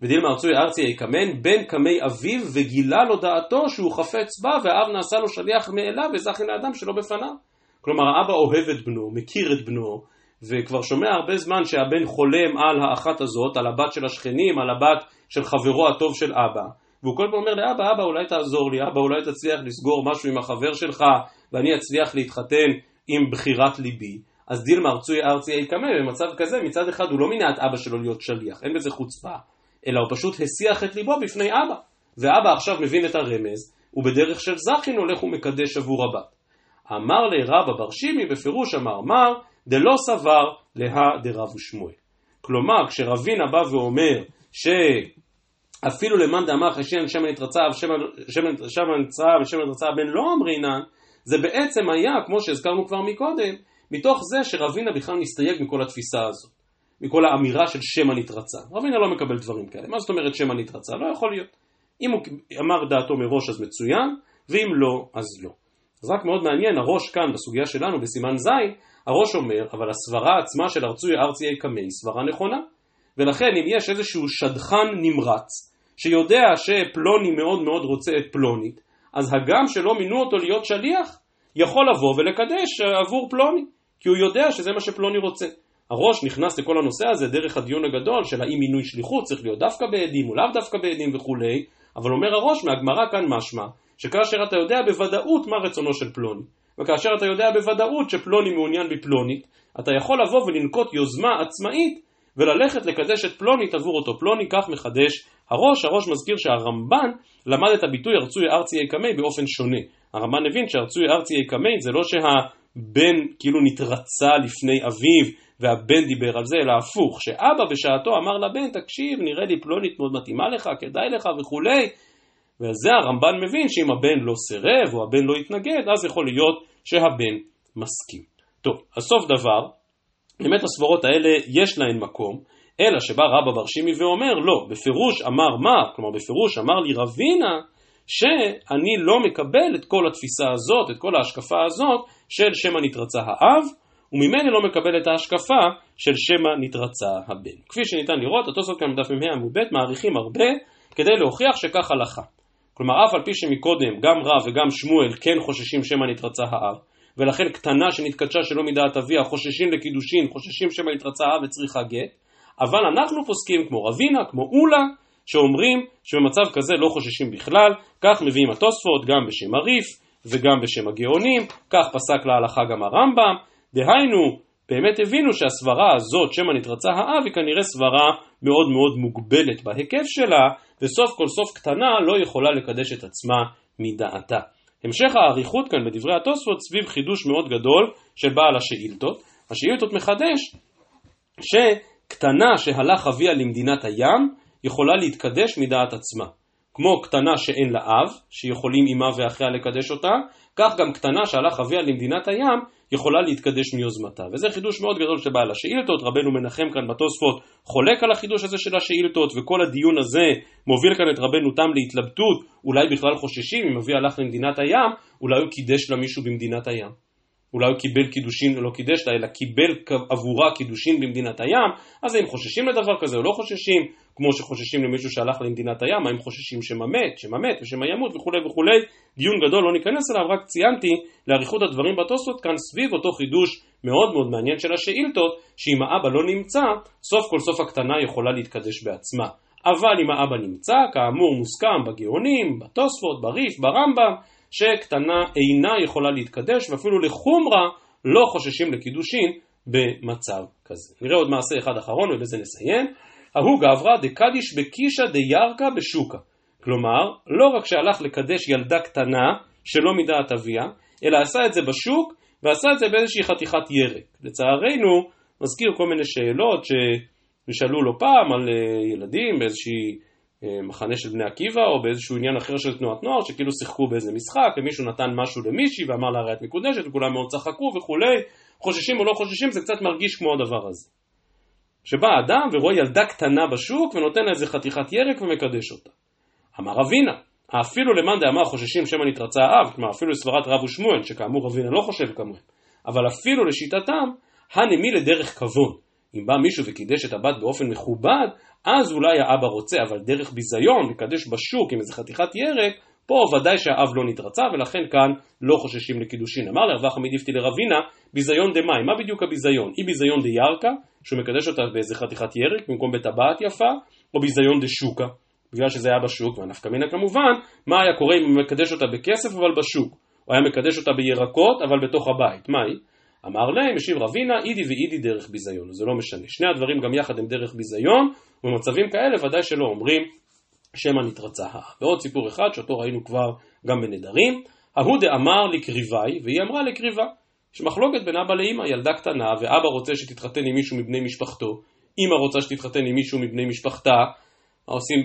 ודילמה ארצויי ארציי קמי, בן קמי אביו וגילה לו דעתו שהוא חפץ בה, והאב נעשה לו שליח מאליו וזכין לאדם שלא בפניו. כלומר, האבא אוהב את בנו, מכיר את בנו, וכבר שומע הרבה זמן שהבן חולם על האחת הזאת, על הבת של השכנים, על הבת של חברו הטוב של אבא. והוא כל פעם אומר לאבא, אבא אולי תעזור לי, אבא אולי תצליח לסגור משהו עם החבר שלך, ואני אצליח להתחתן עם בחירת ליבי. אז דילמה ארצויי ארציי קמי, במצב כזה מצד אחד הוא לא מינה את אבא שלו להיות שליח, אין בזה חוצפה, אלא הוא פשוט השיח את ליבו בפני אבא. ואבא עכשיו מבין את הרמז, ובדרך של זכין הולך ומקדש עבור הבת. אמר לי רבא בר שימי, בפירוש אמר מר, דלא סבר להא דרב ושמואל. כלומר, כשרבינה בא ואומר שאפילו למאן דאמר חיישינן שמא נתרצה הבן לא אמרינן, זה בעצם היה, כמו שהזכרנו כבר מקודם, מתוך זה שרבינה בכלל נסתייג מכל התפיסה הזאת, מכל האמירה של שמא נתרצה. רבינה לא מקבל דברים כאלה. מה זאת אומרת שמא נתרצה? לא יכול להיות. אם הוא אמר דעתו מראש אז מצוין, ואם לא אז לא. חזק מאוד מעניין, הראש כאן בסוגיה שלנו בסימן זין, הראש אומר, אבל הסברה עצמה של ארצוי ארציי קמי סברה נכונה, ולכן אם יש איזשהו שדכן נמרץ, שיודע שפלוני מאוד מאוד רוצה את פלונית, אז הגם שלא מינו אותו להיות שליח, יכול לבוא ולקדש עבור פלוני, כי הוא יודע שזה מה שפלוני רוצה. הראש נכנס לכל הנושא הזה דרך הדיון הגדול של האם מינוי שליחות צריך להיות דווקא בעדים או לאו דווקא בעדים וכולי, אבל אומר הראש מהגמרא כאן משמע, שכאשר אתה יודע בוודאות מה רצונו של פלוני, וכאשר אתה יודע בוודאות שפלוני מעוניין בפלונית, אתה יכול לבוא ולנקוט יוזמה עצמאית וללכת לקדש את פלונית עבור אותו פלוני, כך מחדש הראש. הראש מזכיר שהרמב"ן למד את הביטוי ארצוי ארציי קמי באופן שונה. הרמב"ן הבין שארצוי ארציי קמי זה לא שהבן כאילו נתרצה לפני אביו והבן דיבר על זה, אלא הפוך, שאבא בשעתו אמר לבן, תקשיב, נראה לי פלונית מאוד מתאימה לך, כדאי לך וכולי, וזה הרמב"ן מבין שאם הבן לא סירב או הבן לא יתנגד, אז יכול להיות שהבן מסכים. טוב, אז סוף דבר, באמת הסברות האלה יש להן מקום, אלא שבא רבא בר שימי ואומר, לא, בפירוש אמר מה? כלומר, בפירוש אמר לי רבינה, שאני לא מקבל את כל התפיסה הזאת, את כל ההשקפה הזאת, של שמה נתרצה האב, וממני לא מקבל את ההשקפה של שמה נתרצה הבן. כפי שניתן לראות, התוספות כאן בדף מ"ה עמוד ב' מעריכים הרבה, כדי להוכיח שכך הלכה. כלומר, אף על פי שמקודם, גם רב וגם שמואל כן חוששים שמה נתרצה האב, ולכן קטנה שנתקדשה שלא מדעת אביה, חוששים לקידושין, חוששים שמה נתרצה האב וצריכה גט, אבל אנחנו פוסקים כמו רבינה, כמו אולה, שאומרים שבמצב כזה לא חוששים בכלל, כך מביאים התוספות גם בשם הריף וגם בשם הגאונים, כך פסק להלכה גם הרמב"ם, דהיינו, באמת הבינו שהסברה הזאת, שמה נתרצה האב, היא כנראה סברה מאוד מאוד מוגבלת בהיקף שלה, וסוף כל סוף קטנה לא יכולה לקדש את עצמה מדעתה. המשך העריכות כאן בדברי התוספות סביב חידוש מאוד גדול של בעל השאילתות. השאילתות מחדש שקטנה שהלך אביה למדינת הים יכולה להתקדש מדעת עצמה. כמו קטנה שאין לה אב, שיכולים אימה ואחיה לקדש אותה, כך גם קטנה שהלך אביה למדינת הים יכולה להתקדש מיוזמתה. וזה חידוש מאוד גדול שבעל השאילתות, רבנו מנחם כאן בתוספות חולק על החידוש הזה של השאילתות, וכל הדיון הזה מוביל כאן את רבנו תם להתלבטות, אולי בכלל חוששים, אם אביה הלך למדינת הים, אולי הוא קידש לה מישהו במדינת הים. אולי הוא קיבל קידושין, לא קידש לה, אלא קיבל עבורה קידושין במדינת הים, אז הם חוששים לדבר כזה או לא חוששים, כמו שחוששים למישהו שהלך למדינת הים, הם חוששים שמת ושמה ימות וכו' וכו'. דיון גדול לא ניכנס אליו, רק ציינתי לעריכות הדברים בתוספות כאן סביב אותו חידוש מאוד מאוד מעניין של השאילתות, שאם האבא לא נמצא, סוף כל סוף הקטנה יכולה להתקדש בעצמה. אבל אם האבא נמצא, כאמור מוסכם בגאונים, בתוספות, בריף, ברמב"ם, שקטנה אינה יכולה להתקדש, ואפילו לחומרה לא חוששים לקידושין במצב כזה. נראה עוד מעשה אחד אחרון ובזה נסיים. ההוא גברא דקדיש בקישה דירקה בשוקה. כלומר, לא רק שהלך לקדש ילדה קטנה שלא מדעת אביה, אלא עשה את זה בשוק ועשה את זה באיזושהי חתיכת ירק. לצערנו, מזכיר כל מיני שאלות שנשאלו לו פעם על ילדים באיזושהי מחנה של בני עקיבא, או באיזשהו עניין אחר של תנועת נוער, שכאילו שיחקו באיזה משחק, ומישהו נתן משהו למישהי, ואמר לה הרי את מקודשת, וכולם מאוד צחקו וכולי. חוששים או לא חוששים, זה קצת מרגיש כמו הדבר הזה. שבא אדם ורואה ילדה קטנה בשוק, ונותן לה איזה חתיכת ירק ומקדש אותה. אמר רבינה, אפילו למאן דאמר חוששים שמא נתרצה האב, כלומר אפילו לסברת רב ושמואל, שכאמור רבינה לא חושב כמוהם, אבל אפילו לשיטתם, הנמי לדרך כבוד. אם בא מישהו וקידש את הבת באופן מכובד, אז אולי האבא רוצה, אבל דרך ביזיון, לקדש בשוק עם איזה חתיכת ירק, פה ודאי שהאב לא נתרצה, ולכן כאן לא חוששים לקידושין. אמר להרווח המדיפתי לרבינה, ביזיון דמאי, מה בדיוק הביזיון? היא ביזיון דירקה, שהוא מקדש אותה באיזה חתיכת ירק, במקום בטבעת יפה, או ביזיון דשוקה, בגלל שזה היה בשוק, והנפקא מינה כמובן, מה היה קורה אם הוא מקדש אותה בכסף אבל בשוק, או היה מקדש אותה בירקות אבל בתוך הבית, מה היא? אמר להם, משיב רבינה, אידי ואידי דרך ביזיון. זה לא משנה. שני הדברים גם יחד הם דרך ביזיון, ובמצבים כאלה ודאי שלא אומרים שמא נתרצה האב. ועוד סיפור אחד שאותו ראינו כבר גם בנדרים. ההוא דאמר לקריבי, והיא אמרה לקריבה. יש מחלוקת בין אבא לאמא, ילדה קטנה, ואבא רוצה שתתחתן עם מישהו מבני משפחתו. אמא רוצה שתתחתן עם מישהו מבני משפחתה. מה עושים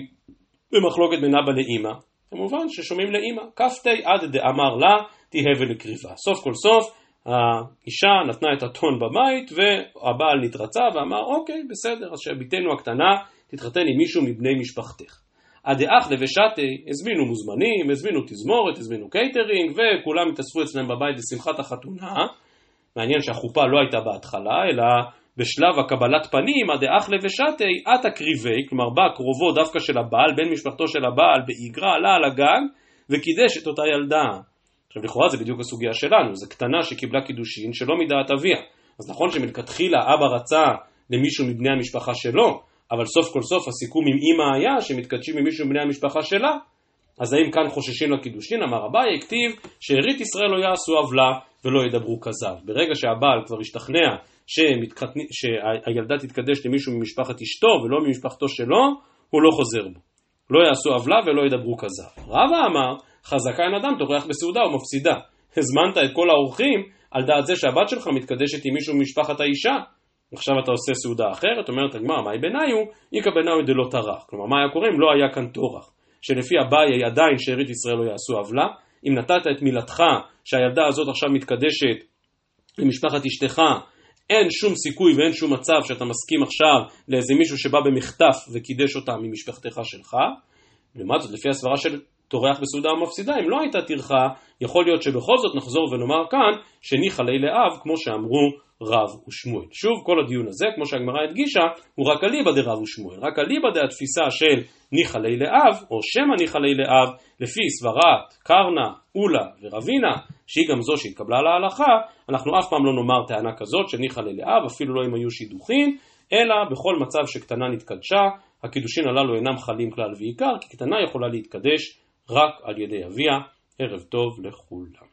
במחלוקת בין אבא לאמא? כמובן ששומעים לאמא. כפתי עד דאמר לה, תהווה לקריבה. סוף כל סוף, האישה נתנה את הטון בבית והבעל נתרצה ואמר אוקיי בסדר, אז שהביתנו הקטנה תתחתן עם מישהו מבני משפחתך. הדאח לבשתי, הזמינו מוזמנים, הזמינו תזמורת, הזמינו קייטרינג, וכולם התאספו אצלם בבית לשמחת החתונה. מעניין שהחופה לא הייתה בהתחלה, אלא בשלב הקבלת פנים, הדאח לבשתי, את הקריבי, כלומר בא קרובו דווקא של הבעל, בן משפחתו של הבעל, באיגרה, עלה על הגג, וקידש את אותה ילדה. עכשיו לכאורה זה בדיוק הסוגיה שלנו, זה קטנה שקיבלה קידושין שלא מדעת אביה. אז נכון שמלכתחילה אבא רצה למישהו מבני המשפחה שלו, אבל סוף כל סוף הסיכום עם אמא היה שמתקדשים עם מישהו מבני המשפחה שלה. אז האם כאן חוששים לקידושין? אמר אביי, הכתיב שארית ישראל לא יעשו עוולה ולא ידברו כזב. ברגע שהבעל כבר השתכנע שהילדה תתקדש למישהו ממשפחת אשתו ולא ממשפחתו שלו, הוא לא חוזר בו. לא יעשו עוולה ולא ידברו כזב. רבא אמר, חזקה אין אדם תורח בסעודה ומפסידה. הזמנת את כל האורחים על דעת זה שהבת שלך מתקדשת עם מישהו ממשפחת האישה. עכשיו אתה עושה סעודה אחרת, אומרת הגמרא, מהי ביניו? איקה ביניו דלא טרח. כלומר, מה היה קורה אם לא היה כאן טורח? שלפי אביי עדיין שארית ישראל לא יעשו עוולה. אם נתת את מילתך שהילדה הזאת עכשיו מתקדשת למשפחת אשתך, אין שום סיכוי ואין שום מצב שאתה מסכים עכשיו לאיזה מישהו שבא במחטף וקידש אותה ממשפחתך שלך. לעומת זאת, לפי הסברה של טורח בסעודה ומפסידה, אם לא הייתה טרחה, יכול להיות שבכל זאת נחזור ונאמר כאן שניחא ליה לאב, כמו שאמרו רב ושמואל. שוב, כל הדיון הזה, כמו שהגמרא הדגישה, הוא רק אליבא דרב ושמואל. רק אליבא דהתפיסה של ניחא ליה לאב, או שמא ניחא ליה לאב, לפי סברת קרנה, אולה ורבינה, שהיא גם זו שהתקבלה להלכה, אנחנו אף פעם לא נאמר טענה כזאת של ניחא ליה לאב, אפילו לא אם היו שידוכים, אלא בכל מצב שקטנה נתקדשה, הקידושין הללו אינם חלים כלל ועיקר, כי קטנה יכולה להתקדש רק על ידי אביה. ערב טוב לכולם.